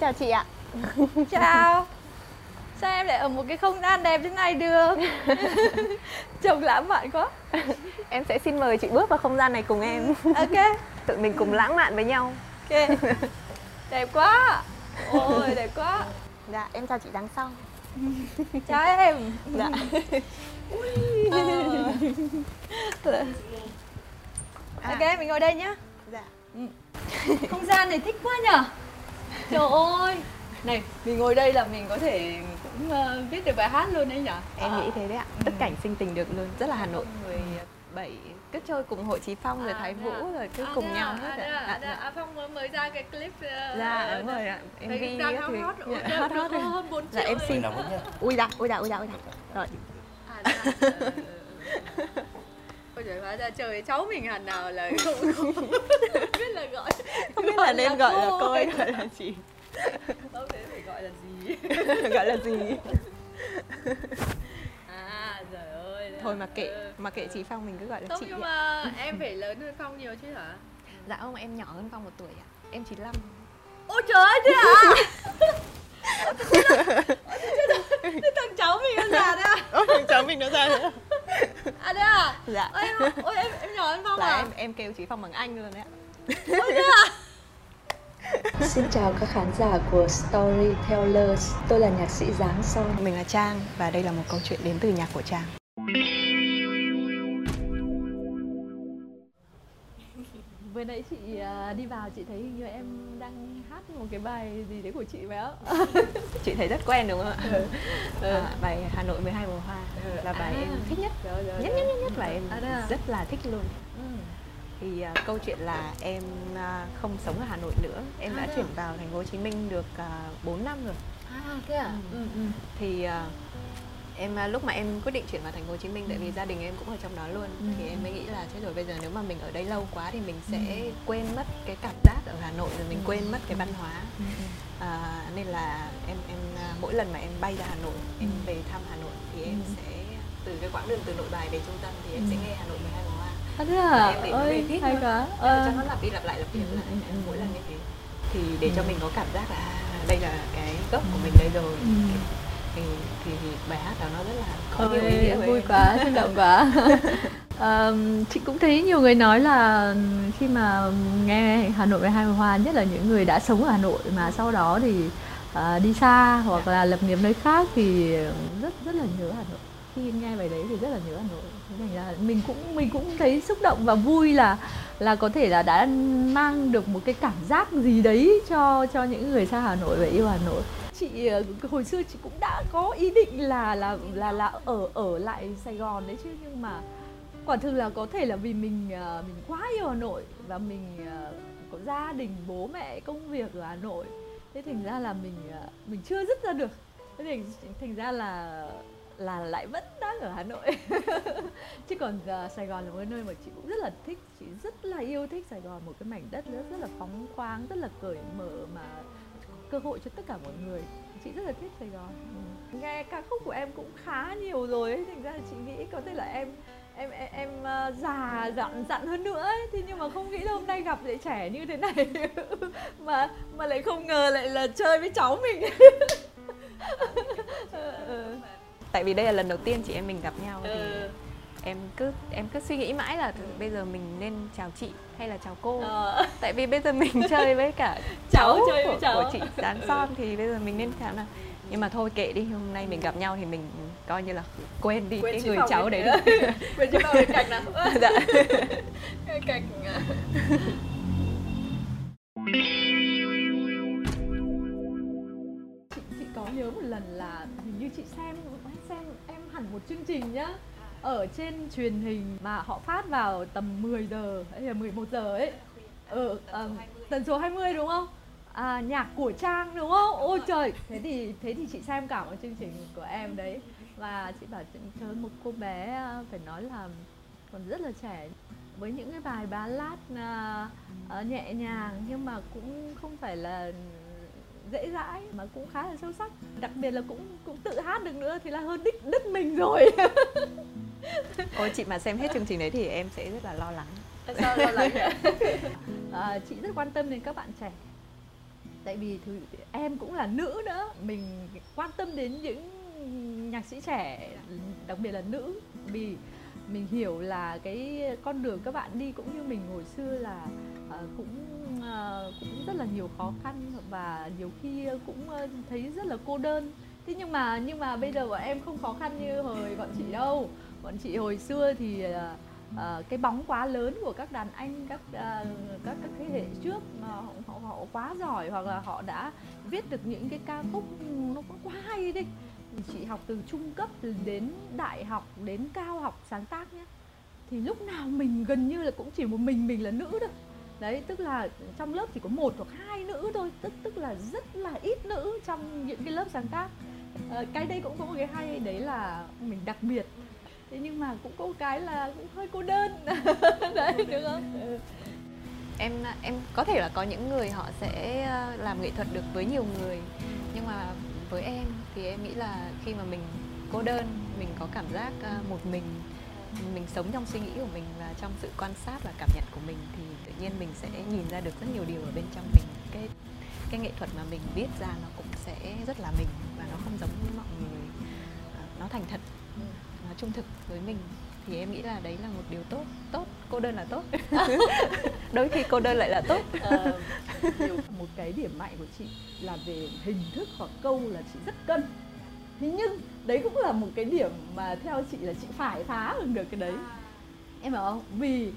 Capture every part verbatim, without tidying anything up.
Chào chị ạ. Chào. Sao em lại ở một cái không gian đẹp thế này được? Trông lãng mạn quá. Em sẽ xin mời chị bước vào không gian này cùng em. Ok. Tụi mình cùng lãng mạn với nhau. Ok. Đẹp quá. Ôi đẹp quá. Dạ em chào chị Giáng Son. Chào em. Dạ. ờ. Ok à. Mình ngồi đây nhá. Dạ. Không gian này thích quá nhở. Trời ơi. Này, mình ngồi đây là mình có thể cũng uh, viết được bài hát luôn đấy nhỉ? Em à. nghĩ thế đấy ạ. Tất ừ. cảnh sinh tình được luôn, rất là Hà Nội. Mười bảy cứ chơi cùng hội Chí Phong à, rồi Thái Vũ à. rồi cứ à, cùng à, nhau à, hết ạ. À, à, à, à, Phong mới ra cái clip. Uh, dạ đúng rồi ạ. Em vi á thì hot hot hơn bốn triệu. Dạ em xin. Ui da, ui da, ui da, ui da. Rồi. Ôi trời, hóa ra trời cháu mình hẳn nào là không, không, không biết là gọi. Không biết là nên gọi là cô hay gọi là chị. Không thế phải gọi là gì. Gọi là gì. À trời ơi. Thôi mà kệ, mà kệ chị Phong, mình cứ gọi là không, chị. Không nhưng mà em phải lớn hơn Phong nhiều chứ hả? Dạ không, em nhỏ hơn Phong một tuổi ạ. Em chín lăm. Ôi trời ơi thế hả? Thế thằng cháu mình nó già đấy à? Ôi thằng cháu mình nó già đấy. À đấy à? Dạ. Ôi em, ôi, em, em nhỏ hơn Phong à? Em, em kêu chị Phong bằng anh luôn đấy ạ. Ôi thế à? Xin chào các khán giả của STORII-TELLERS. Tôi là nhạc sĩ Giáng Son. Mình là Trang và đây là một câu chuyện đến từ nhạc của Trang. Vừa nãy chị đi vào chị thấy như em đang hát một cái bài gì đấy của chị phải không? Chị thấy rất quen đúng không ạ? Ừ. Ừ. À, bài Hà Nội mười hai mùa hoa là bài à. em thích nhất. Rồi, rồi, nhất, nhất nhất nhất và em à, rất là thích luôn. Ừ. Thì à, câu chuyện là em à, không sống ở Hà Nội nữa, em à, đã chuyển à. vào thành phố Hồ Chí Minh được à, bốn năm rồi. À thế à? Ừ. Ừ. Thì à, em lúc mà em quyết định chuyển vào thành phố Hồ Chí Minh, tại vì gia đình em cũng ở trong đó luôn, ừ. thì em mới nghĩ là thế rồi bây giờ nếu mà mình ở đây lâu quá thì mình sẽ ừ. quên mất cái cảm giác ở Hà Nội, rồi mình ừ. quên mất cái văn hóa. ừ. À, nên là em em mỗi lần mà em bay ra Hà Nội, em ừ. về thăm Hà Nội thì ừ. em sẽ từ cái quãng đường từ Nội Bài về trung tâm thì em ừ. sẽ nghe Hà Nội mười hai mùa hoa. À, thế à? Em để nó về thích hay quá. À. Cho nó lặp đi lặp lại lặp đi lặp lại ừ. em mỗi lần như thế thì để ừ. cho mình có cảm giác là đây là cái gốc của mình đây rồi. Ừ. Thì, thì, thì bài hát đó nó rất là có nhiều ý nghĩa. Vui quá, xúc động quá. À, chị cũng thấy nhiều người nói là khi mà nghe Hà Nội mười hai mùa hoa, nhất là những người đã sống ở Hà Nội mà sau đó thì à, đi xa hoặc là lập nghiệp nơi khác thì rất rất là nhớ Hà Nội. Khi nghe bài đấy thì rất là nhớ Hà Nội. Thành ra mình cũng mình cũng thấy xúc động và vui là là có thể là đã mang được một cái cảm giác gì đấy cho cho những người xa Hà Nội và yêu Hà Nội. Chị hồi xưa chị cũng đã có ý định là là là là ở ở lại Sài Gòn đấy chứ, nhưng mà quả thực là có thể là vì mình mình quá yêu Hà Nội và mình có gia đình, bố mẹ, công việc ở Hà Nội, thế thành ra là mình mình chưa dứt ra được, thế thành thành ra là là lại vẫn đang ở Hà Nội. Chứ còn uh, Sài Gòn là một nơi mà chị cũng rất là thích, chị rất là yêu thích Sài Gòn, một cái mảnh đất rất, rất là phóng khoáng, rất là cởi mở mà cơ hội cho tất cả mọi người. Chị rất là thích Sài Gòn. Ừ. Nghe ca khúc của em cũng khá nhiều rồi ấy, thành ra là chị nghĩ có thể là em em em, em uh, già dặn dặn hơn nữa ấy. Thế nhưng mà không nghĩ là hôm nay gặp lại trẻ như thế này mà mà lại không ngờ lại là chơi với cháu mình. Ừ. Tại vì đây là lần đầu tiên chị em mình gặp nhau thì ừ. em cứ em cứ suy nghĩ mãi là ừ. bây giờ mình nên chào chị hay là chào cô. Ừ. Tại vì bây giờ mình chơi với cả cháu, cháu chơi của, với cháu của chị Giáng Son ừ. thì bây giờ mình nên chào nào. Nhưng mà thôi kệ đi, hôm nay mình gặp nhau thì mình coi như là quên đi quên cái người cháu đấy đi. Quên chứ vào bên cạnh nào. Dạ. Cái cạnh. Chị, chị có nhớ một lần là hình như chị xem xem em hẳn một chương trình nhá. Ở trên truyền hình mà họ phát vào tầm mười giờ hay là mười một giờ ấy. Ở ờ, tần số hai mươi đúng không? À, nhạc của Trang đúng không? Ôi trời, thế thì thế thì chị xem cả một chương trình của em đấy và chị bảo trời, một cô bé phải nói là còn rất là trẻ với những cái bài ballad uh, nhẹ nhàng nhưng mà cũng không phải là dễ dãi mà cũng khá là sâu sắc, đặc biệt là cũng cũng tự hát được nữa thì là hơn đích đứt mình rồi. Ôi chị mà xem hết chương trình đấy thì em sẽ rất là lo lắng. Sao lo lắng vậy? À, chị rất quan tâm đến các bạn trẻ. Tại vì thứ, em cũng là nữ nữa, mình quan tâm đến những nhạc sĩ trẻ, đặc biệt là nữ. Vì mình hiểu là cái con đường các bạn đi cũng như mình hồi xưa là uh, cũng, uh, cũng rất là nhiều khó khăn và nhiều khi cũng uh, thấy rất là cô đơn. Thế nhưng mà nhưng mà bây giờ bọn em không khó khăn như hồi bọn chị đâu. Bọn chị hồi xưa thì uh, Uh, cái bóng quá lớn của các đàn anh, các uh, các các thế hệ trước mà họ, họ họ quá giỏi hoặc là họ đã viết được những cái ca khúc nó cũng quá hay đi. Chị học từ trung cấp từ đến đại học đến cao học sáng tác nhé, thì lúc nào mình gần như là cũng chỉ một mình mình là nữ thôi đấy, tức là trong lớp chỉ có một hoặc hai nữ thôi, tức tức là rất là ít nữ trong những cái lớp sáng tác. Uh, cái đây cũng có một cái hay đấy là mình đặc biệt. Thế nhưng mà cũng có cái là cũng hơi cô đơn. Đấy, đúng không? Ừ. Em em có thể là có những người họ sẽ làm nghệ thuật được với nhiều người. Nhưng mà với em thì em nghĩ là khi mà mình cô đơn, mình có cảm giác một mình, mình sống trong suy nghĩ của mình và trong sự quan sát và cảm nhận của mình thì tự nhiên mình sẽ nhìn ra được rất nhiều điều ở bên trong mình. Cái cái nghệ thuật mà mình viết ra nó cũng sẽ rất là mình và nó không giống với mọi người. Nó thành thật, trung thực với mình thì em nghĩ là đấy là một điều tốt. Tốt, cô đơn là tốt. Đôi khi cô đơn lại là tốt. Ờ, một cái điểm mạnh của chị là về hình thức hoặc câu là chị rất cân. Thế nhưng đấy cũng là một cái điểm mà theo chị là chị phải phá được cái đấy. Em hiểu không? Vì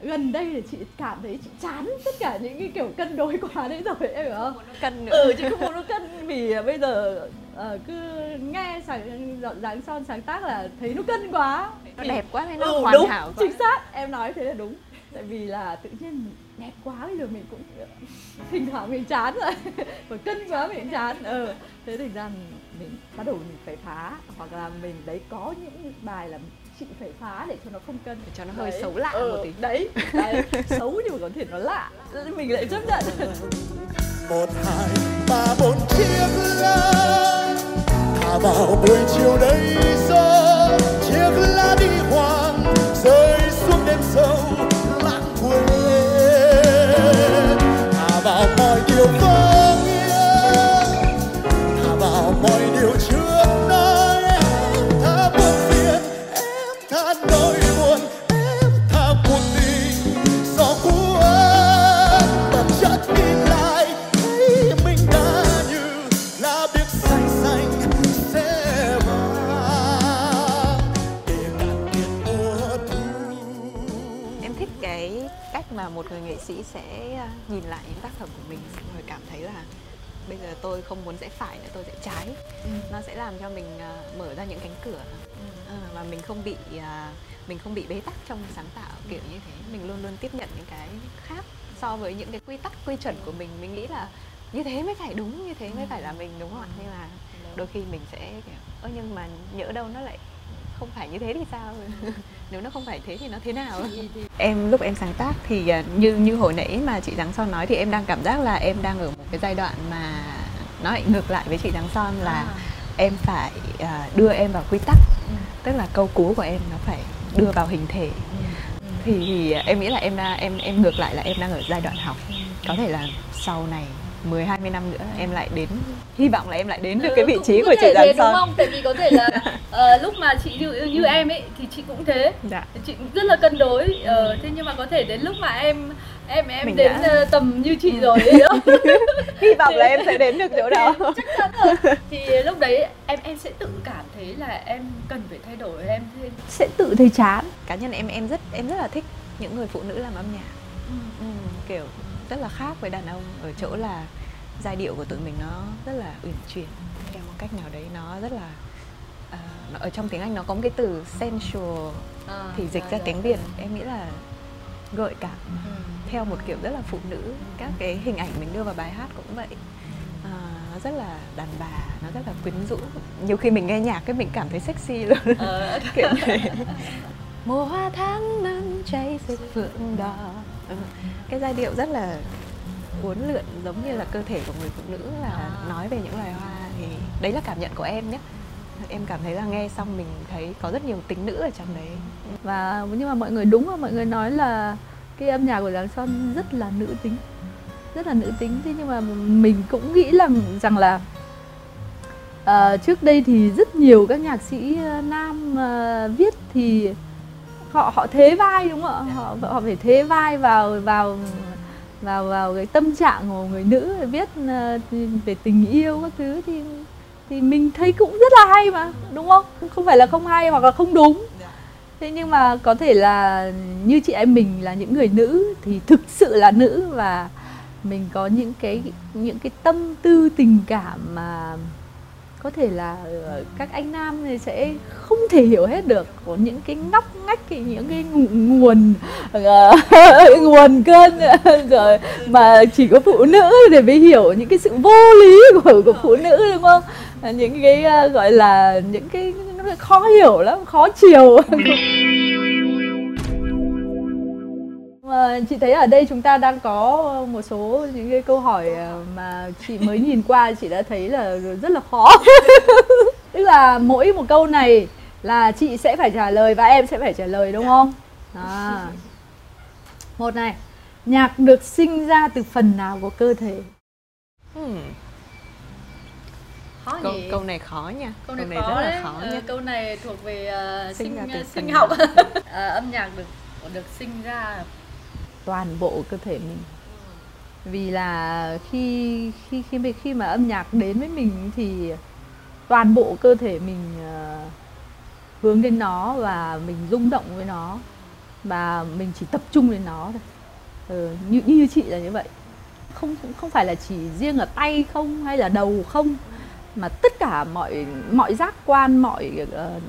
gần đây là chị cảm thấy chị chán tất cả những cái kiểu cân đối quá đấy rồi, em hiểu không? Cân nữa. Ừ, chứ không muốn nó cân vì bây giờ uh, cứ nghe sáng, Giáng Son sáng tác là thấy nó cân quá, nó đẹp quá hay nó ừ, hoàn đúng, hảo quá. Chính xác, em nói thế là đúng. Tại vì là tự nhiên đẹp quá bây giờ mình cũng thỉnh thoảng mình chán rồi, mà cân quá mình chán. Ừ. Thế thành ra mình bắt đầu mình phải phá hoặc là mình đấy có những bài là chị phải phá để cho nó không cân, để cho nó đấy. Hơi xấu lạ ừ. một tí đấy, đấy. Xấu nhưng mà có thể nó lạ mình lại chấp nhận. Một hai ba bốn chiếc lá thả vào buổi chiều đây gió, chiếc lá đi hoang rơi xuống đêm sâu lãng quên, thả vào mọi điều vô nghĩa, thả vào mọi điều chưa nói. Mà một người nghệ sĩ sẽ nhìn lại những tác phẩm của mình rồi cảm thấy là bây giờ tôi không muốn rẽ phải nữa, tôi sẽ trái. Ừ. Nó sẽ làm cho mình mở ra những cánh cửa và ừ. mình không bị mình không bị bế tắc trong sáng tạo kiểu như thế. Mình luôn luôn tiếp nhận những cái khác so với những cái quy tắc quy chuẩn của mình. Mình nghĩ là như thế mới phải đúng, như thế mới phải là mình, đúng không ạ? Nên là đôi khi mình sẽ ơ nhưng mà nhỡ đâu nó lại không phải như thế thì sao? Nếu nó không phải thế thì nó thế nào? Em lúc em sáng tác thì như như hồi nãy mà chị Giáng Son nói thì em đang cảm giác là em đang ở một cái giai đoạn mà nó lại ngược lại với chị Giáng Son là à. Em phải đưa em vào quy tắc, ừ. tức là câu cú của em nó phải đưa vào hình thể. Thì em nghĩ là em đã, em em ngược lại là em đang ở giai đoạn học. Có thể là sau này mười hai mươi năm nữa em lại đến, hy vọng là em lại đến được cái vị trí của chị Giáng Son, đúng không? Tại vì có thể là uh, lúc mà chị như, như em ấy thì chị cũng thế. Dạ. Chị cũng rất là cân đối. Uh, thế nhưng mà có thể đến lúc mà em em em mình đến đã... tầm như chị rồi đấy đó. Hy vọng là em sẽ đến được chỗ đó. Chắc chắn rồi. Thì lúc đấy em em sẽ tự cảm thấy là em cần phải thay đổi, em sẽ tự thấy chán. Cá nhân em em rất em rất là thích những người phụ nữ làm âm nhạc. Ừ. Ừ, kiểu rất là khác với đàn ông ở chỗ là giai điệu của tụi mình nó rất là uyển chuyển theo một cách nào đấy, nó rất là uh, nó, ở trong tiếng Anh nó có một cái từ sensual, à, thì dịch à, ra à, tiếng Việt à. Em nghĩ là gợi cảm, ừ. theo một kiểu rất là phụ nữ. Các cái hình ảnh mình đưa vào bài hát cũng vậy, uh, nó rất là đàn bà, nó rất là quyến rũ. Nhiều khi mình nghe nhạc cái mình cảm thấy sexy luôn. À. Kiểu này. Mùa hoa tháng năm cháy rực phượng đỏ. Ừ. Cái giai điệu rất là uốn lượn giống như là cơ thể của người phụ nữ, là à. nói về những loài hoa. Thì đấy là cảm nhận của em nhé. Em cảm thấy là nghe xong mình thấy có rất nhiều tính nữ ở trong đấy. Và nhưng mà mọi người đúng là mọi người nói là cái âm nhạc của Giáng Son rất là nữ tính, rất là nữ tính. Thế nhưng mà mình cũng nghĩ là, rằng là uh, trước đây thì rất nhiều các nhạc sĩ nam uh, viết thì họ họ thế vai, đúng không ạ? Họ họ phải thế vai vào vào vào vào cái tâm trạng của người nữ, viết về tình yêu các thứ, thì thì mình thấy cũng rất là hay mà, đúng không? Không phải là không hay hoặc là không đúng. Thế nhưng mà có thể là như chị em mình là những người nữ thì thực sự là nữ, và mình có những cái những cái tâm tư tình cảm mà có thể là các anh nam thì sẽ không thể hiểu hết được, có những cái ngóc ngách, cái những cái nguồn nguồn cơn rồi mà chỉ có phụ nữ để mới hiểu những cái sự vô lý của, của phụ nữ, đúng không? Những cái gọi là những cái khó hiểu lắm, khó chiều. Mà chị thấy ở đây chúng ta đang có một số những cái câu hỏi mà chị mới nhìn qua chị đã thấy là rất là khó. Tức là mỗi một câu này là chị sẽ phải trả lời và em sẽ phải trả lời, đúng không? À. Một này, nhạc được sinh ra từ phần nào của cơ thể? Hmm. Khó câu, câu này khó nha. Câu này, câu này khó rất đấy. Là khó nha. Câu này thuộc về uh, sinh, sinh, sinh học. À, âm nhạc được được sinh ra toàn bộ cơ thể mình, vì là khi khi khi khi mà âm nhạc đến với mình thì toàn bộ cơ thể mình uh, hướng đến nó và mình rung động với nó và mình chỉ tập trung đến nó thôi. Ừ, như như chị là như vậy, không không phải là chỉ riêng ở tay không hay là đầu không, mà tất cả mọi mọi giác quan, mọi uh,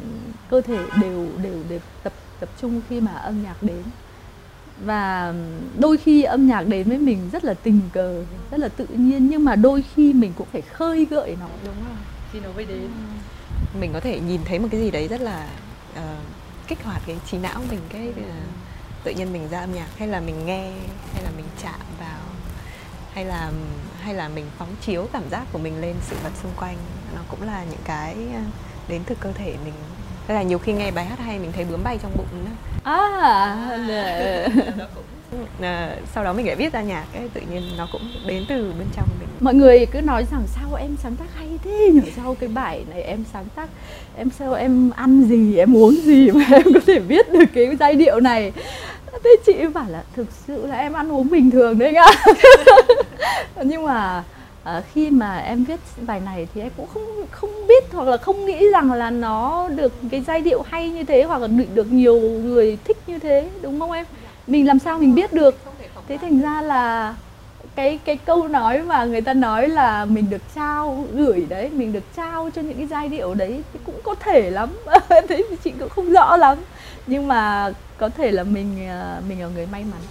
cơ thể đều đều đều tập tập trung khi mà âm nhạc đến. Và đôi khi âm nhạc đến với mình rất là tình cờ, rất là tự nhiên, nhưng mà đôi khi mình cũng phải khơi gợi nó. Đúng rồi, khi nó mới đến mình có thể nhìn thấy một cái gì đấy rất là uh, kích hoạt cái trí não mình, cái uh, tự nhiên mình ra âm nhạc, hay là mình nghe, hay là mình chạm vào, hay là hay là mình phóng chiếu cảm giác của mình lên sự vật xung quanh. Nó cũng là những cái đến từ cơ thể mình. Thế là nhiều khi nghe bài hát hay mình thấy bướm bay trong bụng nữa. À, à, sau đó mình lại viết ra nhạc ấy, tự nhiên nó cũng đến từ bên trong mình. Mọi người cứ nói rằng sao em sáng tác hay thế nhỉ, sao cái bài này em sáng tác, em sao em ăn gì, em uống gì mà em có thể viết được cái giai điệu này. Thế chị bảo là thực sự là em ăn uống bình thường đấy anh ạ. Nhưng mà À, khi mà em viết bài này thì em cũng không không biết hoặc là không nghĩ rằng là nó được cái giai điệu hay như thế, hoặc là được, được nhiều người thích như thế, đúng không em? Mình làm sao mình biết được? Thế thành ra là cái cái câu nói mà người ta nói là mình được trao gửi đấy, mình được trao cho những cái giai điệu đấy thì cũng có thể lắm. Thế chị cũng không rõ lắm, nhưng mà có thể là mình mình là người may mắn.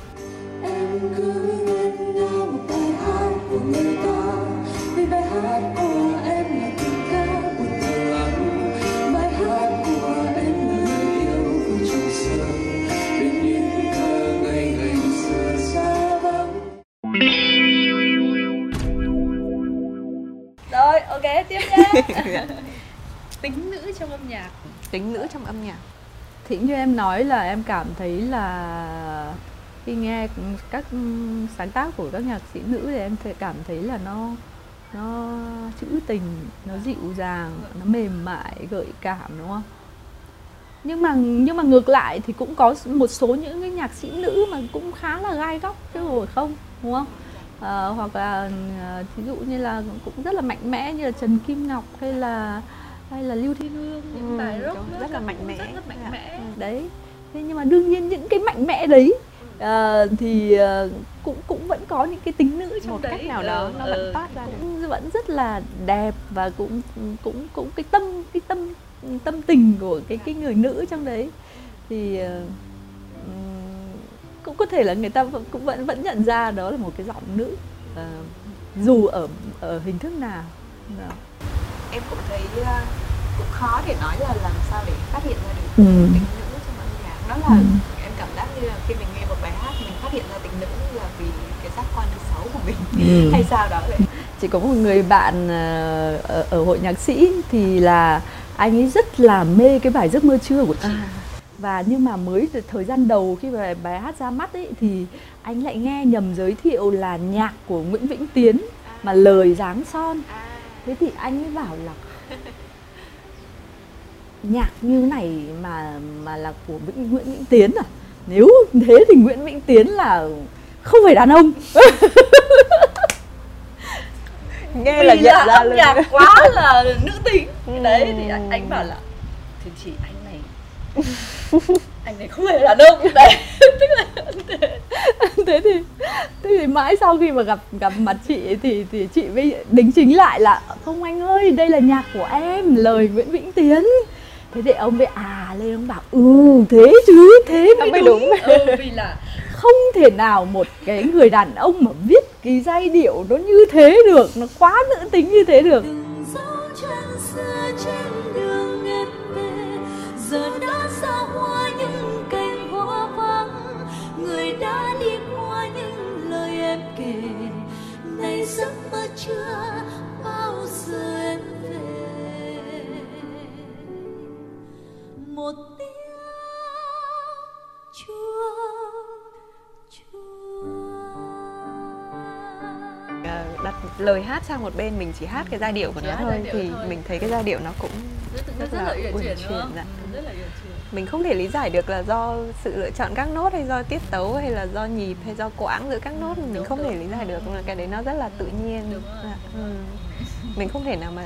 Rồi, ok, tiếp nhé. Tính nữ trong âm nhạc. Tính nữ trong âm nhạc. thì như em nói là em cảm thấy là khi nghe các sáng tác của các nhạc sĩ nữ thì em sẽ cảm thấy là nó nó trữ tình, nó dịu dàng, nó mềm mại, gợi cảm, đúng không? Nhưng mà nhưng mà ngược lại thì cũng có một số những cái nhạc sĩ nữ mà cũng khá là gai góc chứ rồi không, đúng không? À, hoặc là ví dụ như là cũng rất là mạnh mẽ như là Trần Kim Ngọc hay là hay là Lưu Thiên Hương, những bài rock rất, rất là mạnh mẽ, rất, rất mạnh mẽ. Đấy. Thế nhưng mà đương nhiên những cái mạnh mẽ đấy à, thì cũng cũng vẫn có những cái tính nữ trong một đấy, cách nào đó ừ, nó vẫn toát ra, cũng vẫn rất là đẹp và cũng cũng cũng cái tâm cái tâm tâm tình của cái cái người nữ trong đấy thì cũng có thể là người ta vẫn, cũng vẫn vẫn nhận ra đó là một cái giọng nữ à, dù ở ở hình thức nào. Đó. Em cũng thấy cũng khó để nói là làm sao để phát hiện ra được ừ. tính nữ trong âm nhạc. Đó là ừ. em cảm giác như là khi mình nghe một bài hát mình phát hiện ra tính nữ là vì cái giác quan thứ sáu của mình ừ. hay sao đó vậy. Chỉ có một người bạn ở, ở hội nhạc sĩ thì là anh ấy rất là mê cái bài Giấc Mơ Trưa của chị. À. Và nhưng mà mới thời gian đầu khi bài, bài hát ra mắt ấy thì anh lại nghe nhầm giới thiệu là nhạc của Nguyễn Vĩnh Tiến mà lời Giáng Son. Thế thì anh mới bảo là nhạc như này mà mà là của Vĩnh, Nguyễn Vĩnh Tiến à? Nếu thế thì Nguyễn Vĩnh Tiến là không phải đàn ông. Nghe là, là ra âm nhạc quá là nữ tính. Đấy thì anh, anh bảo là thì chỉ anh này anh này không phải là đàn ông. Đấy. Tức là thế. Thế thì thế thì mãi sau khi mà gặp gặp mặt chị thì thì chị mới đính chính lại là không anh ơi, đây là nhạc của em, lời Nguyễn Vĩnh Tiến. Thế thì ông mới à lên, ông bảo ừ thế chứ, thế mới, mới đúng, đúng. Ừ, vì là không thể nào một cái người đàn ông mà viết cái giai điệu nó như thế được, nó quá nữ tính như thế được. Giấc mơ chưa bao giờ em về một tiếng chuông chuông. Đặt lời hát sang một bên, mình chỉ hát cái giai điệu của nó thôi thì thôi. Mình thấy cái giai điệu nó cũng rất là uyển chuyển. Mình không thể lý giải được là do sự lựa chọn các nốt hay do tiết tấu hay là do nhịp hay do quãng giữa các nốt, mình đúng không đúng. Thể lý giải được mà cái đấy nó rất là tự nhiên. Đúng rồi, đúng ừ. Mình không thể nào mà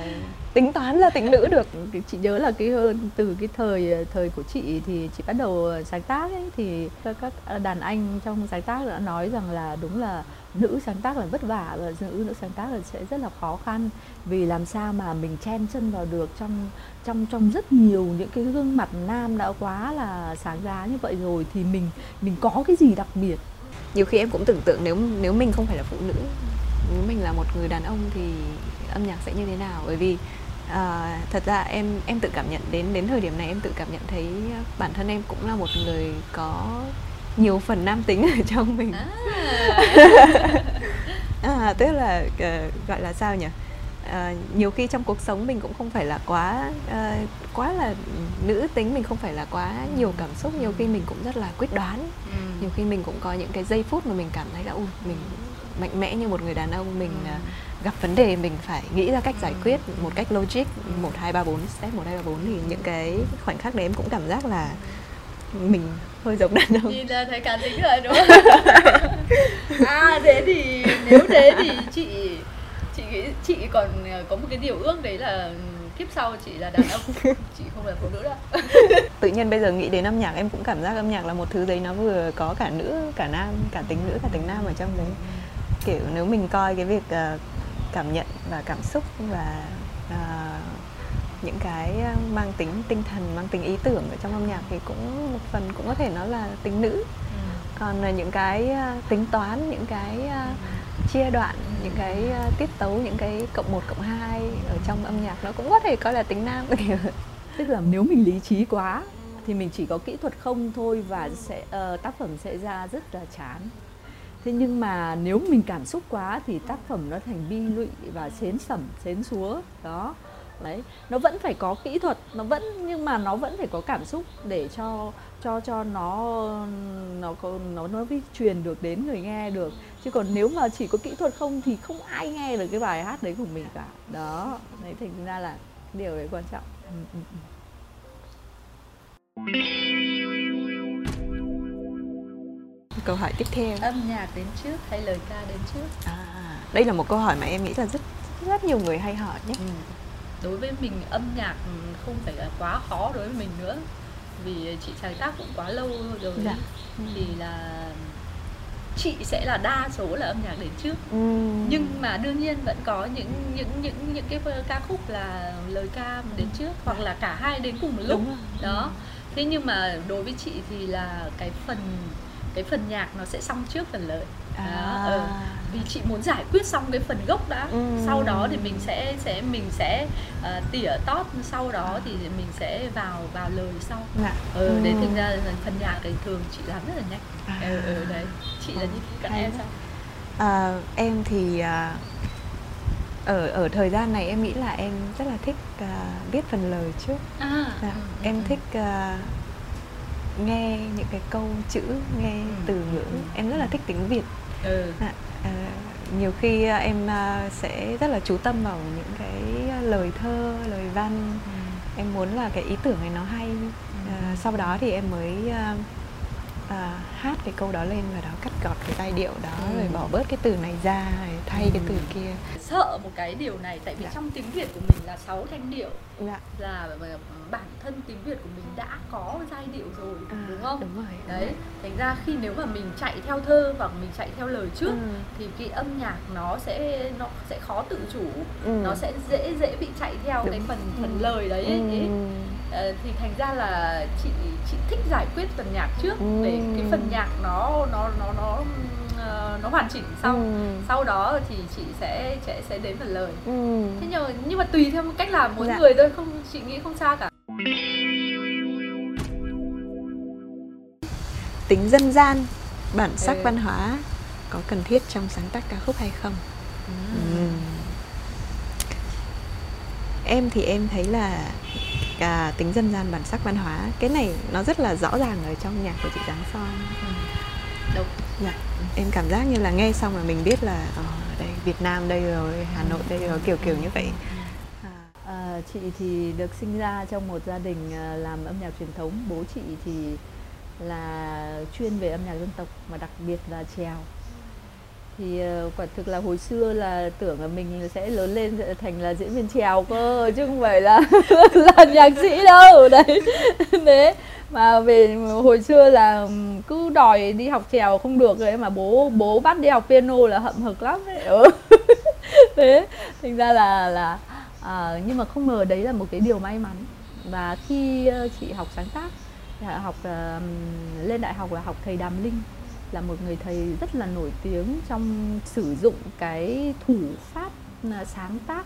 tính toán ra tính nữ được. Chị nhớ là cái từ cái thời thời của chị thì chị bắt đầu sáng tác ấy, thì các đàn anh trong sáng tác đã nói rằng là đúng là nữ sáng tác là vất vả và nữ nữ sáng tác là sẽ rất là khó khăn, vì làm sao mà mình chen chân vào được trong trong trong rất nhiều những cái gương mặt nam đã quá là sáng giá như vậy rồi thì mình mình có cái gì đặc biệt. Nhiều khi em cũng tưởng tượng nếu nếu mình không phải là phụ nữ, nếu mình là một người đàn ông thì âm nhạc sẽ như thế nào, bởi vì à, thật ra em em tự cảm nhận đến đến thời điểm này em tự cảm nhận thấy bản thân em cũng là một người có nhiều phần nam tính ở trong mình. À. À, tức là uh, gọi là sao nhỉ? Uh, nhiều khi trong cuộc sống mình cũng không phải là quá uh, quá là nữ tính, mình không phải là quá nhiều cảm xúc, nhiều khi mình cũng rất là quyết đoán. Ừ. Nhiều khi mình cũng có những cái giây phút mà mình cảm thấy là ui mình mạnh mẽ như một người đàn ông, mình ừ. uh, gặp vấn đề mình phải nghĩ ra cách giải quyết một cách logic, một hai ba bốn step một hai ba bốn, thì những cái khoảnh khắc đấy em cũng cảm giác là mình hơi giống đàn ông. Nhìn là thấy cá tính rồi đúng không? À thế thì nếu thế thì chị chị nghĩ chị còn có một cái điều ước đấy là kiếp sau chị là đàn ông, chị không là phụ nữ đâu. Tự nhiên bây giờ nghĩ đến âm nhạc em cũng cảm giác âm nhạc là một thứ đấy, nó vừa có cả nữ, cả nam, cả tính nữ, cả tính nam ở trong đấy. Kiểu nếu mình coi cái việc cảm nhận và cảm xúc và uh, những cái mang tính tinh thần, mang tính ý tưởng ở trong âm nhạc thì cũng một phần cũng có thể nó là tính nữ. Ừ. Còn là những cái tính toán, những cái chia đoạn, những cái tiết tấu, những cái cộng một, cộng hai ở trong âm nhạc nó cũng có thể coi là tính nam. Tức là nếu mình lý trí quá thì mình chỉ có kỹ thuật không thôi và sẽ uh, tác phẩm sẽ ra rất là chán. Thế nhưng mà nếu mình cảm xúc quá thì tác phẩm nó thành bi lụy và xến sẩm, xến xúa. Đó. đấy, nó vẫn phải có kỹ thuật, nó vẫn nhưng mà nó vẫn phải có cảm xúc để cho cho cho nó nó nó nó truyền được đến người nghe được, chứ còn nếu mà chỉ có kỹ thuật không thì không ai nghe được cái bài hát đấy của mình cả đó. Đấy, thành ra là điều đấy quan trọng. Ừ, ừ. Câu hỏi tiếp theo, âm nhạc đến trước hay lời ca đến trước? À, đây là một câu hỏi mà em nghĩ là rất rất nhiều người hay hỏi nhé. Ừ. Đối với mình âm nhạc không phải là quá khó đối với mình nữa, vì chị sáng tác cũng quá lâu rồi. Dạ. Thì là chị sẽ là đa số là âm nhạc đến trước. Ừ. Nhưng mà đương nhiên vẫn có những những những những cái ca khúc là lời ca đến trước hoặc là cả hai đến cùng một lúc đó. Thế nhưng mà đối với chị thì là cái phần cái phần nhạc nó sẽ xong trước phần lời. À. Ừ. Vì chị muốn giải quyết xong cái phần gốc đã, ừ. sau đó thì mình sẽ sẽ mình sẽ uh, tỉa tót, sau đó thì mình sẽ vào vào lời sau. Dạ. Ừ, ừ. Đấy, thành ra là phần nhạc thì thường chị làm rất là nhanh. À. Ừ, ừ, đấy. Chị là như thế, còn em sao? À, em thì à, ở ở thời gian này em nghĩ là em rất là thích à, viết phần lời trước. À. Dạ. Ừ. Em thích à, nghe những cái câu chữ, nghe ừ. từ ngữ. Ừ. Em rất là thích tiếng Việt. Ừ. À, à, nhiều khi em à, sẽ rất là chú tâm vào những cái lời thơ, lời văn. Ừ. Em muốn là cái ý tưởng này nó hay. Ừ. À, sau đó thì em mới à, à, hát cái câu đó lên và đó cắt gọt cái giai điệu đó, ừ. rồi bỏ bớt cái từ này ra, thay ừ. cái từ kia. Sợ một cái điều này, tại vì dạ. trong tiếng Việt của mình là sáu thanh điệu. Dạ. Là bản thân tiếng Việt của mình đã có giai điệu rồi, à, đúng không? Đúng rồi. Đấy, thành ra khi nếu mà mình chạy theo thơ hoặc mình chạy theo lời trước, ừ. thì cái âm nhạc nó sẽ nó sẽ khó tự chủ, ừ. nó sẽ dễ dễ bị chạy theo đúng. cái phần phần ừ. lời đấy. Ấy, ấy. Ừ. Thì thành ra là chị chị thích giải quyết phần nhạc trước, ừ. để cái phần nhạc nó nó nó nó nó hoàn chỉnh xong, ừ. sau đó thì chị sẽ sẽ sẽ đến phần lời. Ừ. Thế nhưng mà, nhưng mà tùy theo cách làm mỗi dạ. người thôi, không chị nghĩ không sao cả. Tính dân gian, bản sắc ừ. văn hóa có cần thiết trong sáng tác ca khúc hay không? Ừ. Ừ. Em thì em thấy là cả tính dân gian, bản sắc văn hóa, cái này nó rất là rõ ràng ở trong nhạc của chị Giáng Son. Ừ. Đúng. Dạ. Em cảm giác như là nghe xong là mình biết là oh, đây Việt Nam đây rồi, Hà Nội đây rồi, kiểu kiểu như vậy. À, chị thì được sinh ra trong một gia đình làm âm nhạc truyền thống. Bố chị thì là chuyên về âm nhạc dân tộc mà đặc biệt là chèo. Thì quả thực là hồi xưa là tưởng là mình sẽ lớn lên thành là diễn viên chèo cơ, chứ không phải là là nhạc sĩ đâu. Đấy. Đấy. Mà về hồi xưa là cứ đòi đi học chèo không được rồi, mà bố bố bắt đi học piano là hậm hực lắm đấy. Ừ. Thế thành ra là là à, nhưng mà không ngờ đấy là một cái điều may mắn. Và khi chị học sáng tác, học lên đại học là học thầy Đàm Linh, là một người thầy rất là nổi tiếng trong sử dụng cái thủ pháp sáng tác,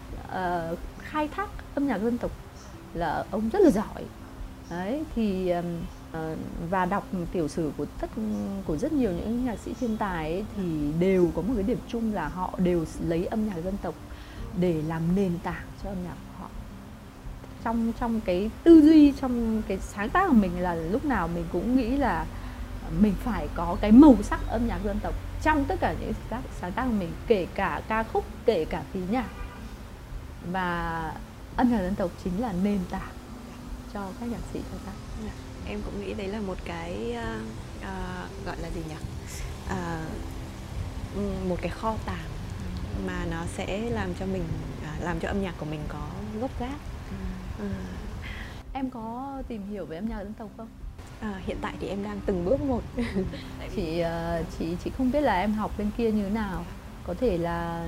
uh, khai thác âm nhạc dân tộc, là ông rất là giỏi. Đấy, thì uh, và đọc tiểu sử của tất của rất nhiều những nhạc sĩ thiên tài ấy, thì đều có một cái điểm chung là họ đều lấy âm nhạc dân tộc để làm nền tảng cho âm nhạc của họ. Trong trong cái tư duy, trong cái sáng tác của mình là lúc nào mình cũng nghĩ là mình phải có cái màu sắc âm nhạc dân tộc trong tất cả những các sáng tác của mình, kể cả ca khúc, kể cả phí nhạc. Và âm nhạc dân tộc chính là nền tảng cho các nhạc sĩ sáng tác. Em cũng nghĩ đấy là một cái uh, gọi là gì nhỉ? Uh, một cái kho tàng mà nó sẽ làm cho mình, làm cho âm nhạc của mình có gốc gác. Ừ. Em có tìm hiểu về âm nhạc dân tộc không? À, hiện tại thì em đang từng bước một. Chị chị chị không biết là em học bên kia như thế nào. Có thể là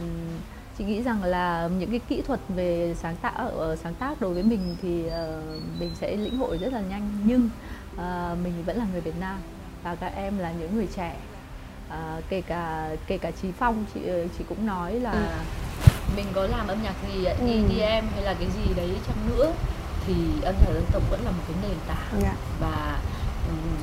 chị nghĩ rằng là những cái kỹ thuật về sáng tạo sáng tác đối với mình thì mình sẽ lĩnh hội rất là nhanh, nhưng mình vẫn là người Việt Nam và các em là những người trẻ. À, kể cả kể cả Chí Phong chị chị cũng nói là ừ. mình có làm âm nhạc gì ấy, ừ. E D M hay là cái gì đấy chăng nữa thì âm nhạc dân tộc vẫn là một cái nền tảng. Dạ. Và um,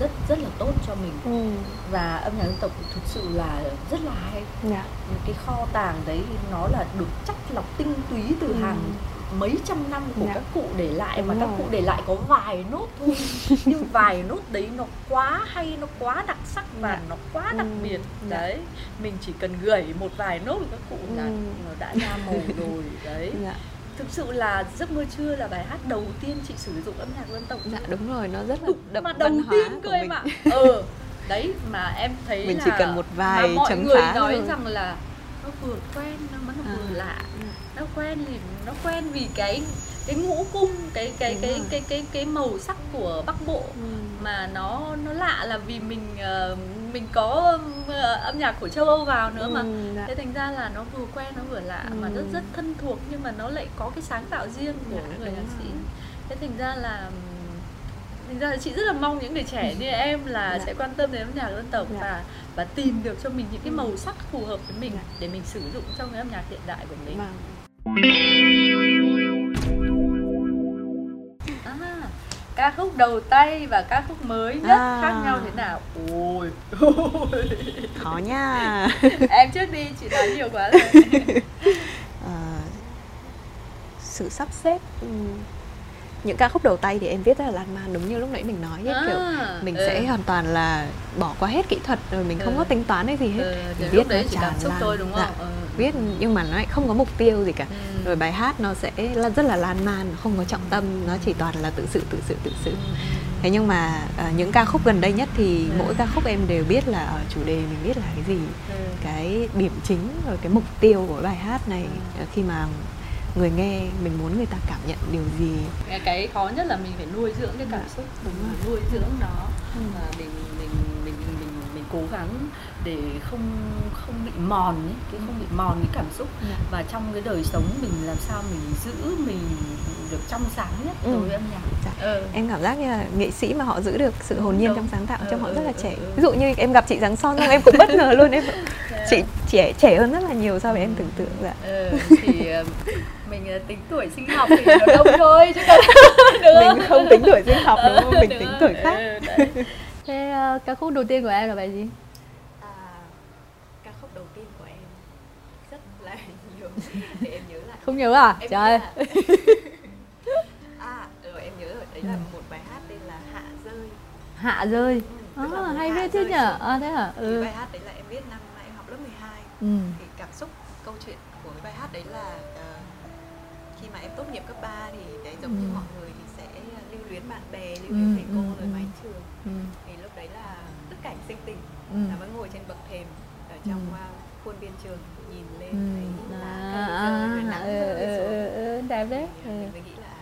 rất rất là tốt cho mình. Ừ. Và âm nhạc dân tộc thực sự là rất là hay. Yeah. Cái kho tàng đấy nó là được chắt lọc tinh túy từ ừ. hàng mấy trăm năm của yeah. các cụ để lại. Đúng mà rồi. Các cụ để lại có vài nốt thôi nhưng vài nốt đấy nó quá hay, nó quá đặc sắc và yeah. nó quá đặc ừ. biệt đấy. Yeah. Mình chỉ cần gửi một vài nốt của các cụ ừ. là nó đã ra màu rồi đấy. Yeah. Thực sự là Giấc Mơ Trưa là bài hát đầu tiên chị sử dụng âm nhạc dân tộc. Dạ đúng rồi, nó rất là đậm mà đầu tiên cơ em ạ. Ờ đấy, mà em thấy mình là chỉ cần một vài mà mọi chấm người phá nói rồi. Rằng là nó vừa quen nó vẫn là vừa à. lạ. Nó quen thì nó quen vì cái cái ngũ cung, cái cái cái, cái cái cái cái màu sắc của Bắc Bộ ừ. mà nó nó lạ là vì mình uh, mình có uh, âm nhạc của châu Âu vào nữa ừ, mà đã. Thế thành ra là nó vừa quen nó vừa lạ ừ. mà rất rất thân thuộc nhưng mà nó lại có cái sáng tạo riêng của đã, người nhạc sĩ. Thế thành ra là thành ra là chị rất là mong những người trẻ như em là đã. Sẽ quan tâm đến âm nhạc dân tộc đã. và và tìm được cho mình những cái màu sắc phù hợp với mình đã. để mình sử dụng trong cái âm nhạc hiện đại của mình. Vâng. Ca khúc đầu tay và ca khúc mới nhất à. khác nhau thế nào? Ôi, ôi. Khó nha. Em trước đi, chị nói nhiều quá rồi. à, Sự sắp xếp. Những ca khúc đầu tay thì em viết rất là lan man, đúng như lúc nãy mình nói ấy, à, kiểu mình ừ. sẽ hoàn toàn là bỏ qua hết kỹ thuật rồi mình không ừ. có tính toán hay gì hết. Ừ, mình viết đấy chỉ cảm xúc thôi đúng không? Dạ, ừ. viết nhưng mà nó lại không có mục tiêu gì cả. Ừ. Rồi bài hát nó sẽ là rất là lan man, không có trọng tâm, nó chỉ toàn là tự sự tự sự tự sự. Ừ. Thế nhưng mà à, những ca khúc gần đây nhất thì ừ. mỗi ca khúc em đều biết là ở chủ đề mình biết là cái gì, ừ. cái điểm chính rồi cái mục tiêu của bài hát này ừ. khi mà người nghe mình muốn người ta cảm nhận điều gì. Cái khó nhất là mình phải nuôi dưỡng cái cảm xúc, đúng rồi. Nuôi dưỡng nó và ừ. mình, mình mình mình mình mình cố gắng để không không bị mòn ấy, cái không bị mòn cái cảm xúc ừ. và trong cái đời sống mình làm sao mình giữ mình được trong sáng nhất đối với ừ. âm nhạc. Dạ. Ừ. Em cảm giác như là nghệ sĩ mà họ giữ được sự hồn nhiên Đâu. trong sáng tạo ừ, trong họ ừ, rất là trẻ. Ừ, ừ. Ví dụ như em gặp chị Giáng Son em cũng bất ngờ luôn em. Yeah. Chị trẻ trẻ hơn rất là nhiều so với em tưởng tượng. Dạ. Ừ, thì mình tính tuổi sinh học thì nó đông thôi chứ còn mình không tính tuổi sinh học đúng không? Mình đúng tính rồi. Tuổi khác. Ừ, đấy. Thế uh, ca khúc đầu tiên của em là bài gì? À, ca khúc đầu tiên của em rất là nhiều để em nhớ lại. Không nhớ à? Em Trời ơi. Là một bài hát tên là Hạ Rơi. Hạ Rơi. Ừ, à, hay biết thế nhỉ? À, thế hả? Ừ. Cái bài hát đấy là em viết năm nay em học lớp mười hai. Ừ. Thì cảm xúc câu chuyện của cái bài hát đấy là uh, khi mà em tốt nghiệp cấp ba thì đấy giống ừ. như mọi người thì sẽ lưu luyến bạn bè, lưu luyến thầy ừ, cô rồi ừ, mái trường. Ừ. Thì lúc đấy là tất cảnh sinh tình. Ừ. Là mới ngồi trên bậc thềm ở trong ừ. khuôn viên trường nhìn lên thấy là à, rơi, nắng rơi ừ, xuống. Ừ, ừ, đẹp đấy. Thì, ừ. mình nghĩ là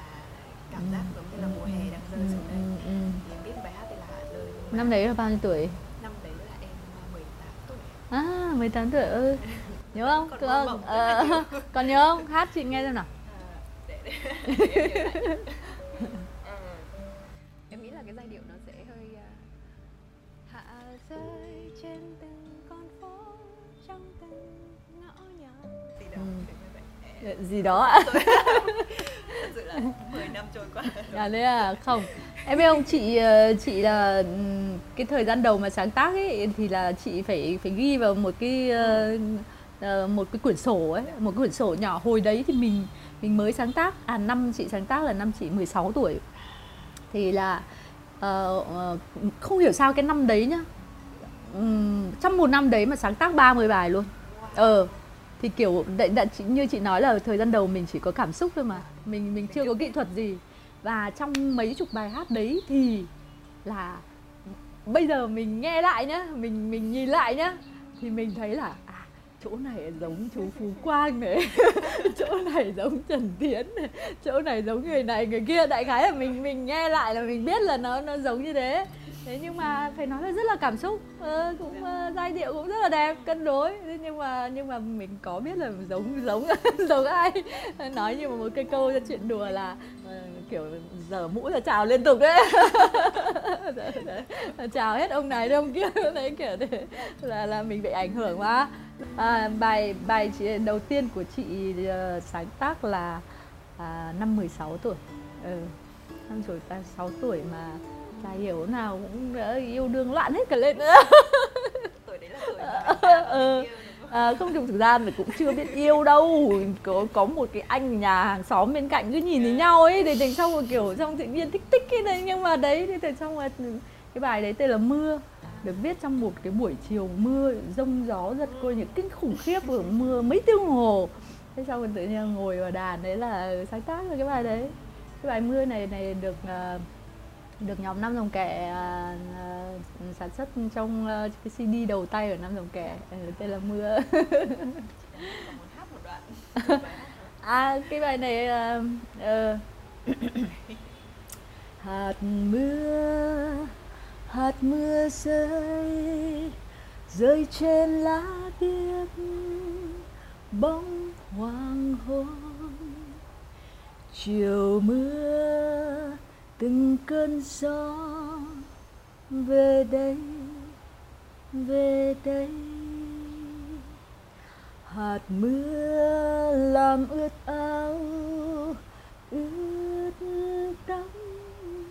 cảm giác giống như là mùa hè đang rơi xuống đây. Ừ, ừ. Thì em biết bài hát thì là Hạ Rơi. Năm đấy là bao nhiêu tuổi? Năm đấy là em mười tám tuổi. À, mười tám tuổi ơi. Nhớ không? Còn, còn, mộng, à, còn nhớ không? Hát chị nghe xem nào. À, để, để, để em, à, em nghĩ là cái giai điệu nó sẽ hơi uh... hạ rơi trên từng con phố trong từng ngõ nhỏ. Gì đó. Ừ. Gì đó ạ? Thật sự là mười năm trôi qua. À, đấy à, không. Em biết không, chị chị là cái thời gian đầu mà sáng tác ấy thì là chị phải phải ghi vào một cái một cái quyển sổ ấy, một cái quyển sổ nhỏ. Hồi đấy thì mình mình mới sáng tác. À, năm chị sáng tác là năm chị mười sáu tuổi. Thì là uh, không hiểu sao cái năm đấy nhá. Um, trong một năm đấy mà sáng tác ba mươi bài luôn. Ờ. Thì kiểu như chị nói là thời gian đầu mình chỉ có cảm xúc thôi mà mình mình chưa có kỹ thuật gì, và trong mấy chục bài hát đấy thì là bây giờ mình nghe lại nhá, mình mình nhìn lại nhá thì mình thấy là à, chỗ này giống chú Phú Quang này chỗ này giống Trần Tiến này, chỗ này giống người này người kia, đại khái là mình mình nghe lại là mình biết là nó nó giống như thế. Thế nhưng mà phải nói là rất là cảm xúc, ờ, cũng uh, giai điệu cũng rất là đẹp, cân đối. Nhưng mà nhưng mà mình có biết là giống giống giống ai. Nói như một cái câu chuyện đùa là uh, kiểu giờ mũi là chào liên tục đấy. Chào hết ông này đến ông kia đấy, kiểu thế. Là là mình bị ảnh hưởng quá. À, bài bài chị, đầu tiên của chị uh, sáng tác là uh, năm mười sáu tuổi. Ừ. Năm rồi ta sáu tuổi mà Chả hiểu nào cũng yêu đương loạn hết cả lên. Tuổi đấy là tuổi ờ, à, không, trong thực ra mình cũng chưa biết yêu đâu. Có, có một cái anh nhà hàng xóm bên cạnh cứ nhìn thấy nhau ấy, để thành xong một kiểu xong tự nhiên thích thích cái đấy. Nhưng mà đấy thì thành xong là cái bài đấy tên là Mưa, được viết trong một cái buổi chiều mưa rông gió giật cô những kinh khủng khiếp, của mưa mấy tiếng đồng hồ. Thế sau mình tự nhiên ngồi vào đàn đấy là sáng tác ra cái bài đấy. Cái bài Mưa này này được được nhóm Năm Dòng Kẻ uh, sản xuất trong uh, cái xê đê đầu tay của Năm Dòng Kẻ, uh, tên là Mưa. À, cái bài này uh, uh, hạt mưa, hạt mưa rơi, rơi trên lá biếc bóng hoàng hôn. Chiều mưa, từng cơn gió về đây, về đây. Hạt mưa làm ướt áo, ướt đắm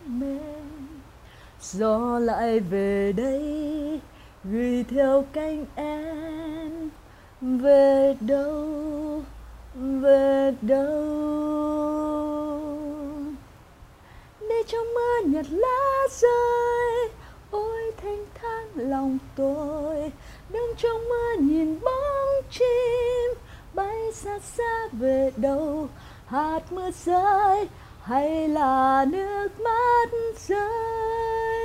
mềm. Gió lại về đây, gửi theo cánh em. Về đâu, về đâu. Để trong mưa nhặt lá rơi, ôi thanh thang lòng tôi. Đứng trong mưa nhìn bóng chim bay xa xa về đâu. Hạt mưa rơi hay là nước mắt rơi.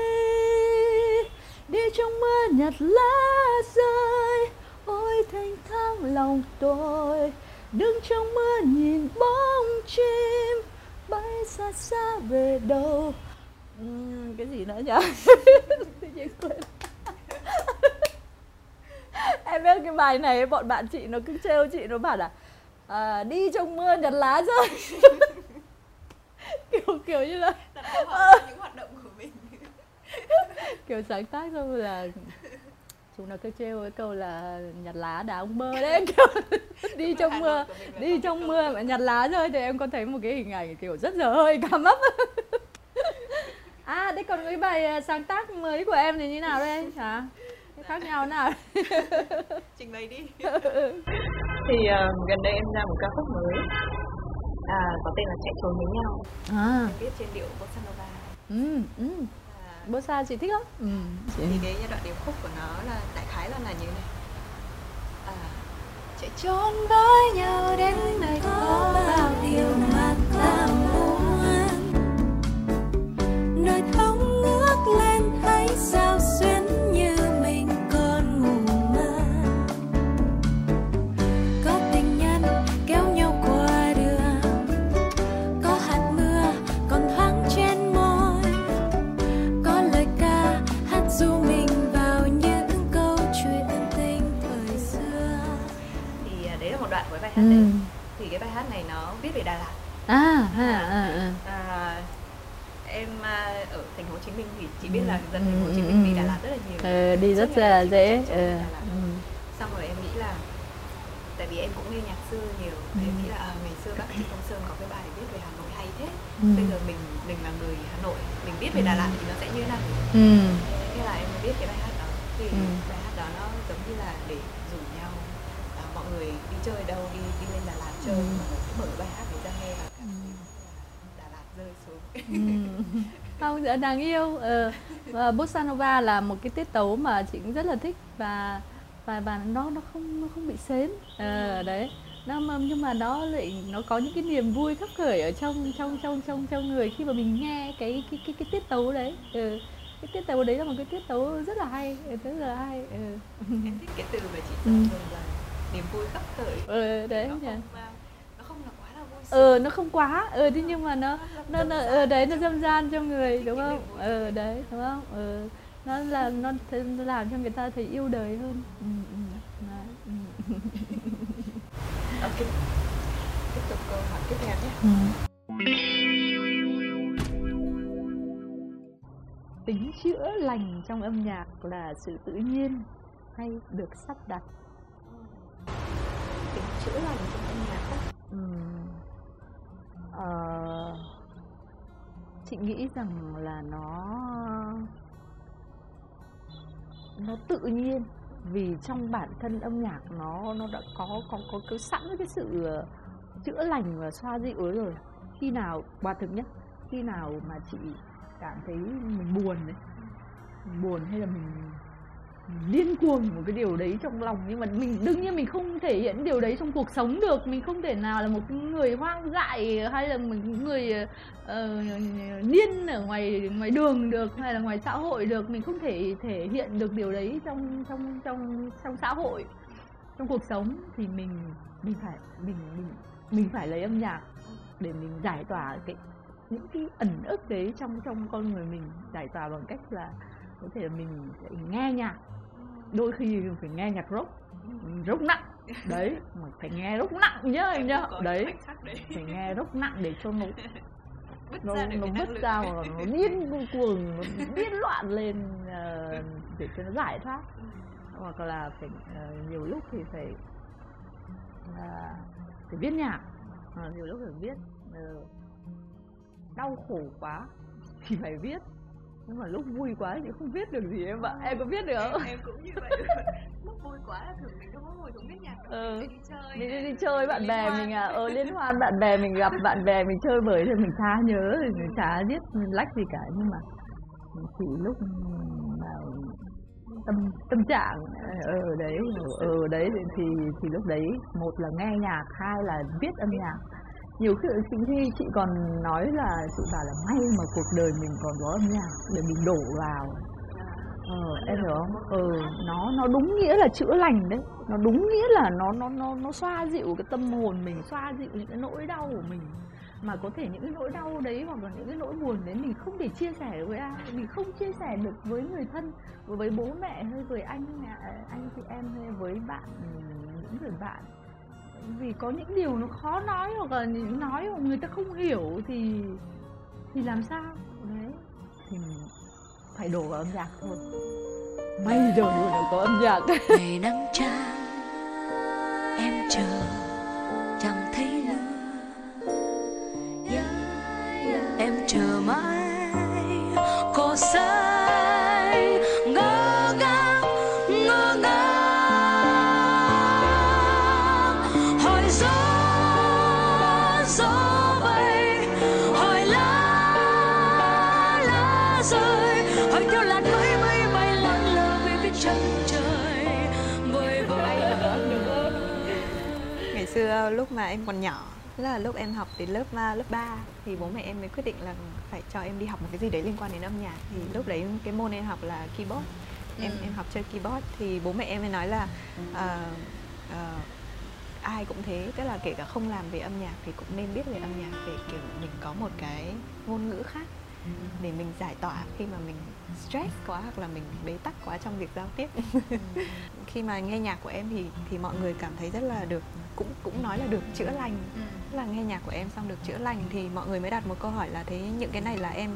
Đi trong mưa nhặt lá rơi, ôi thanh thang lòng tôi. Đứng trong mưa nhìn bóng chim bay xa xa về đâu. Ừ, cái gì nữa nhở? Em biết cái bài này bọn bạn chị nó cứ trêu chị, nó bảo là à, đi trong mưa nhặt lá rơi. Kiểu kiểu như là à, những hoạt động của mình. Kiểu sáng tác xong là chúng nó cứ trêu cái câu là nhặt lá đá ông bơ đấy. Đi trong mưa, đi trong mưa mà nhặt lá rơi, thì em có thấy một cái hình ảnh kiểu rất dở hơi cảm mấp. À, đấy, còn cái bài sáng tác mới của em thì như nào đây hả? Khác nhau nào? Trình bày đi. Thì uh, gần đây em ra một ca khúc mới, à, có tên là Chạy Trốn Với Nhau. À, viết trên điệu bossa nova. Ừ, ừ. Bossa chị thích lắm. Ừ, chị... Thì cái giai đoạn điệp khúc của nó là đại khái là là như này. À, chạy trốn với nhau đến nơi có bao điều mà ta muốn. Đời thống ngước lên thấy sao xuyến như mình còn ngủ mơ. Có tình nhân kéo nhau qua đường, có hạt mưa còn thoáng trên môi, có lời ca hát du mình vào những câu chuyện tình thời xưa. Thì đấy là một đoạn của bài hát đấy. Ừ. Thì cái bài hát này nó viết về Đà Lạt. À, à, à, à. à Em ở thành phố Hồ Chí Minh thì chỉ biết là dân thành phố Hồ Chí Minh đi Đà Lạt rất là nhiều. Ừ, đi rất, rất là dễ. Ừ. Xong rồi em nghĩ là, tại vì em cũng nghe nhạc xưa nhiều, ừ. em nghĩ là à, ngày xưa bác Công Sơn có cái bài viết về Hà Nội hay thế. Ừ. Bây giờ mình mình là người Hà Nội, mình viết về Đà Lạt thì nó sẽ như thế nào? Ừ. Thế là em viết cái bài hát đó. Thì ừ. bài hát đó nó giống như là để rủ nhau, à, mọi người đi chơi đâu, đi đi lên Đà Lạt chơi, ừ. mọi người sẽ mở bài hát để ra nghe và cảm thấy Đà Lạt rơi xuống. Ừ. Không, đáng yêu. Ờ, và bossa nova là một cái tiết tấu mà chị cũng rất là thích, và và và nó nó không nó không bị sến. Ờ, đấy. Nó nhưng mà nó lại nó có những cái niềm vui khắp khởi ở trong trong trong trong trong người khi mà mình nghe cái cái cái, cái tiết tấu đấy. Ừ. Cái tiết tấu đấy là một cái tiết tấu rất là hay, rất là hay. Ừ. Em thích cái từ mà chị dùng ừ. là niềm vui khắp khởi. Ừ, đấy nhỉ. Ờ, nó không quá, ờ, thế nhưng mà nó, nó, nó ờ, đấy, nó dâm gian trong người, đúng không? Ờ, đấy, đúng không? Ờ, nó làm, nó, nó làm cho người ta thấy yêu đời hơn. Ừ, ừ, ừ. Ok, tiếp tục câu hỏi tiếp theo nhé. Ừ. Tính chữa lành trong âm nhạc là sự tự nhiên hay được sắp đặt? Tính chữa lành trong âm nhạc á? Ừ. Ờ, Chị nghĩ rằng là nó nó tự nhiên, vì trong bản thân âm nhạc nó nó đã có có có cái sẵn cái sự chữa lành và xoa dịu rồi. Khi nào quả thực nhất, khi nào mà chị cảm thấy mình buồn đấy, buồn hay là mình điên cuồng một cái điều đấy trong lòng, nhưng mà mình đương nhiên mình không thể hiện điều đấy trong cuộc sống được. Mình không thể nào là một người hoang dại hay là một người uh, điên ở ngoài ngoài đường được, hay là ngoài xã hội được. Mình không thể thể hiện được điều đấy trong trong trong trong xã hội, trong cuộc sống, thì mình mình phải mình mình mình phải lấy âm nhạc để mình giải tỏa cái những cái ẩn ức đấy trong trong con người mình. Giải tỏa bằng cách là có thể là mình sẽ nghe nhạc, đôi khi mình phải nghe nhạc rock, rock nặng đấy, mà phải nghe rock nặng nhớ anh nhá, đấy phải nghe rock nặng để cho nó nó nó bứt ra hoặc nó điên cuồng, nó điên loạn lên uh, để cho nó giải thoát. Hoặc là phải uh, nhiều lúc thì phải uh, phải viết nhạc, uh, nhiều lúc phải viết uh, đau khổ quá thì phải viết. Nhưng mà lúc vui quá thì không viết được gì em ạ. Em có viết được không? Em, em cũng như vậy. Lúc vui quá thường mình không có ngồi xuống viết nhạc. Ừ. Mình đi chơi. Mình đi, đi chơi bạn bè mình à, ờ liên hoan bạn bè mình, gặp bạn bè mình chơi bời thì mình chả nhớ, thì mình chả viết lách gì cả. Nhưng mà chỉ lúc mà tâm tâm trạng ở ừ, đấy ở ừ, đấy thì thì lúc đấy một là nghe nhạc, hai là viết âm nhạc. Nhiều khi chính khi chị còn nói là chị bảo là may mà cuộc đời mình còn có âm nhạc để mình đổ vào. Ờ, em hiểu không? Ừ, nó nó đúng nghĩa là chữa lành đấy, nó đúng nghĩa là nó nó nó nó xoa dịu cái tâm hồn mình, xoa dịu những cái nỗi đau của mình. Mà có thể những cái nỗi đau đấy hoặc là những cái nỗi buồn đấy mình không thể chia sẻ được với ai, mình không chia sẻ được với người thân, với bố mẹ hay với anh anh chị em hay với bạn, những người bạn. Vì có những điều nó khó nói hoặc là những nói mà người ta không hiểu thì thì làm sao đấy, thì phải đổ vào âm nhạc thôi. May rồi là có âm nhạc. Ngày nắng trang em chờ chẳng thấy nữa, em chờ mãi có say ngỡ ngàng ngỡ ngàng. Xưa lúc mà em còn nhỏ, là lúc em học đến lớp lớp ba thì bố mẹ em mới quyết định là phải cho em đi học một cái gì đấy liên quan đến âm nhạc. Thì lúc đấy cái môn em học là keyboard, em ừ. em học chơi keyboard thì bố mẹ em mới nói là uh, uh, ai cũng thế, tức là kể cả không làm về âm nhạc thì cũng nên biết về âm nhạc, để kiểu mình có một cái ngôn ngữ khác để mình giải tỏa khi mà mình stress quá hoặc là mình bế tắc quá trong việc giao tiếp. Khi mà nghe nhạc của em thì thì mọi người cảm thấy rất là được, cũng cũng nói là được chữa lành. Tức là nghe nhạc của em xong được chữa lành thì mọi người mới đặt một câu hỏi là thế những cái này là em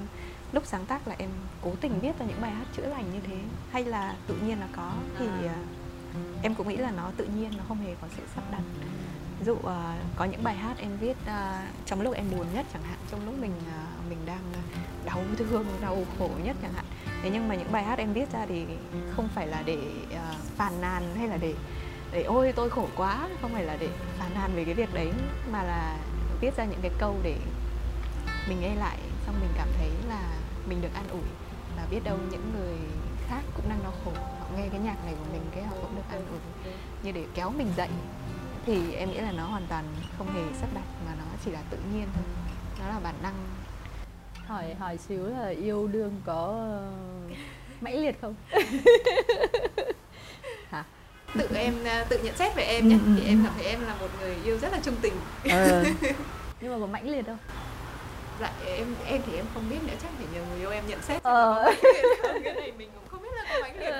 lúc sáng tác là em cố tình viết ra những bài hát chữa lành như thế hay là tự nhiên là có? Thì uh, em cũng nghĩ là nó tự nhiên, nó không hề có sự sắp đặt. Ví dụ uh, có những bài hát em viết uh, trong lúc em buồn nhất chẳng hạn, trong lúc mình uh, mình đang đau thương, đau khổ nhất chẳng hạn. Thế nhưng mà những bài hát em viết ra thì không phải là để uh, phàn nàn hay là để để ôi tôi khổ quá, không phải là để phàn nàn về cái việc đấy, mà là viết ra những cái câu để mình nghe lại xong mình cảm thấy là mình được an ủi, và biết đâu những người khác cũng đang đau khổ, họ nghe cái nhạc này của mình cái họ cũng được an ủi, như để kéo mình dậy. Thì em nghĩ là nó hoàn toàn không hề sắp đặt mà nó chỉ là tự nhiên thôi, nó là bản năng. Hỏi hỏi xíu là yêu đương có mãnh liệt không? Hả? Tự em tự nhận xét về em nhé, ừ, thì em cảm thấy em là một người yêu rất là trung tình. Ừ. Nhưng mà có mãnh liệt không? Dạ em em thì em không biết nữa, chắc phải nhờ người yêu em nhận xét. Ờ. Cái này mình cũng không biết là có mãnh liệt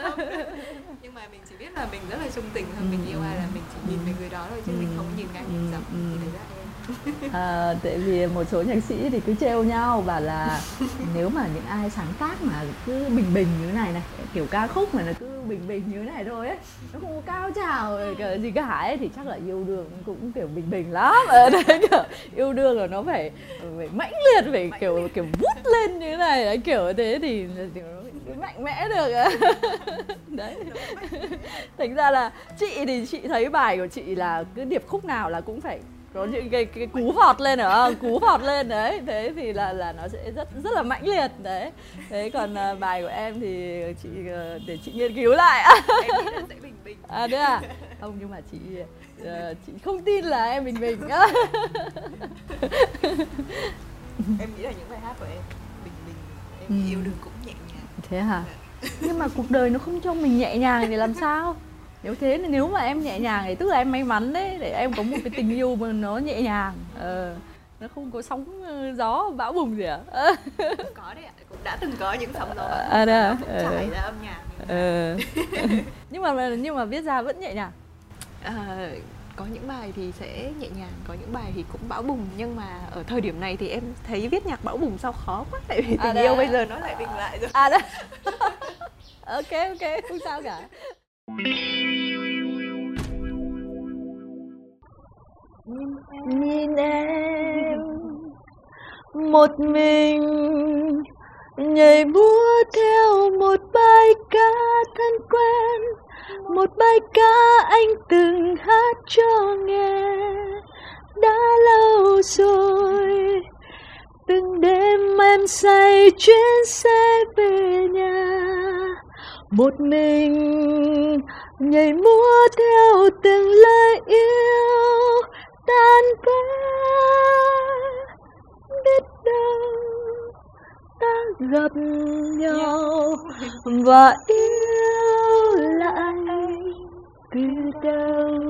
không. Nhưng mà mình chỉ biết là mình rất là trung tình thôi, mình yêu ai là mình chỉ nhìn về người đó thôi chứ ừ. mình không nhìn ngang nhìn dọc. Thì đấy là em. à, tại vì một số nhạc sĩ thì cứ trêu nhau bảo là nếu mà những ai sáng tác mà cứ bình bình như thế này này, kiểu ca khúc mà nó cứ bình bình như thế này thôi ấy, nó không có cao trào gì cả ấy, thì chắc là yêu đương cũng kiểu bình bình lắm. Ở đấy kiểu yêu đương là nó phải, phải mãnh liệt, phải mãnh kiểu liệt. Kiểu vút lên như thế này đấy, kiểu thế thì mạnh mẽ được đấy. Thành ra là chị thì chị thấy bài của chị là cứ điệp khúc nào là cũng phải có những cái, cái cú vọt lên, ở không cú vọt lên đấy, thế thì là là nó sẽ rất rất là mãnh liệt đấy. Thế còn uh, bài của em thì chị uh, để chị nghiên cứu lại. Em nghĩ là sẽ bình bình à, đấy à? Không, nhưng mà chị uh, chị không tin là em bình bình. Em nghĩ là những bài hát của em bình bình, em ừ. yêu đương cũng nhẹ nhàng. Thế hả? Nhưng mà cuộc đời nó không cho mình nhẹ nhàng thì làm sao? Nếu thế thì nếu mà em nhẹ nhàng thì tức là em may mắn đấy, để em có một cái tình yêu mà nó nhẹ nhàng, ờ, nó không có sóng gió bão bùng gì ạ. À? Cũng có đấy ạ, cũng đã từng có những sóng gió à, à, cũng à, trải à, ra âm nhạc. À. nhưng mà nhưng mà viết ra vẫn nhẹ nhàng. À, có những bài thì sẽ nhẹ nhàng, có những bài thì cũng bão bùng, nhưng mà ở thời điểm này thì em thấy viết nhạc bão bùng sao khó quá, tại vì tình à, yêu à, bây giờ nó lại bình lại rồi. À đấy. Ok ok, không sao cả. Nhìn em một mình nhảy múa theo một bài ca thân quen, một bài ca anh từng hát cho nghe đã lâu rồi. Từng đêm em say chuyến xe về nhà, một mình nhảy múa theo từng lời yêu tan vỡ. Biết đâu ta gặp nhau và yêu lại từ đầu.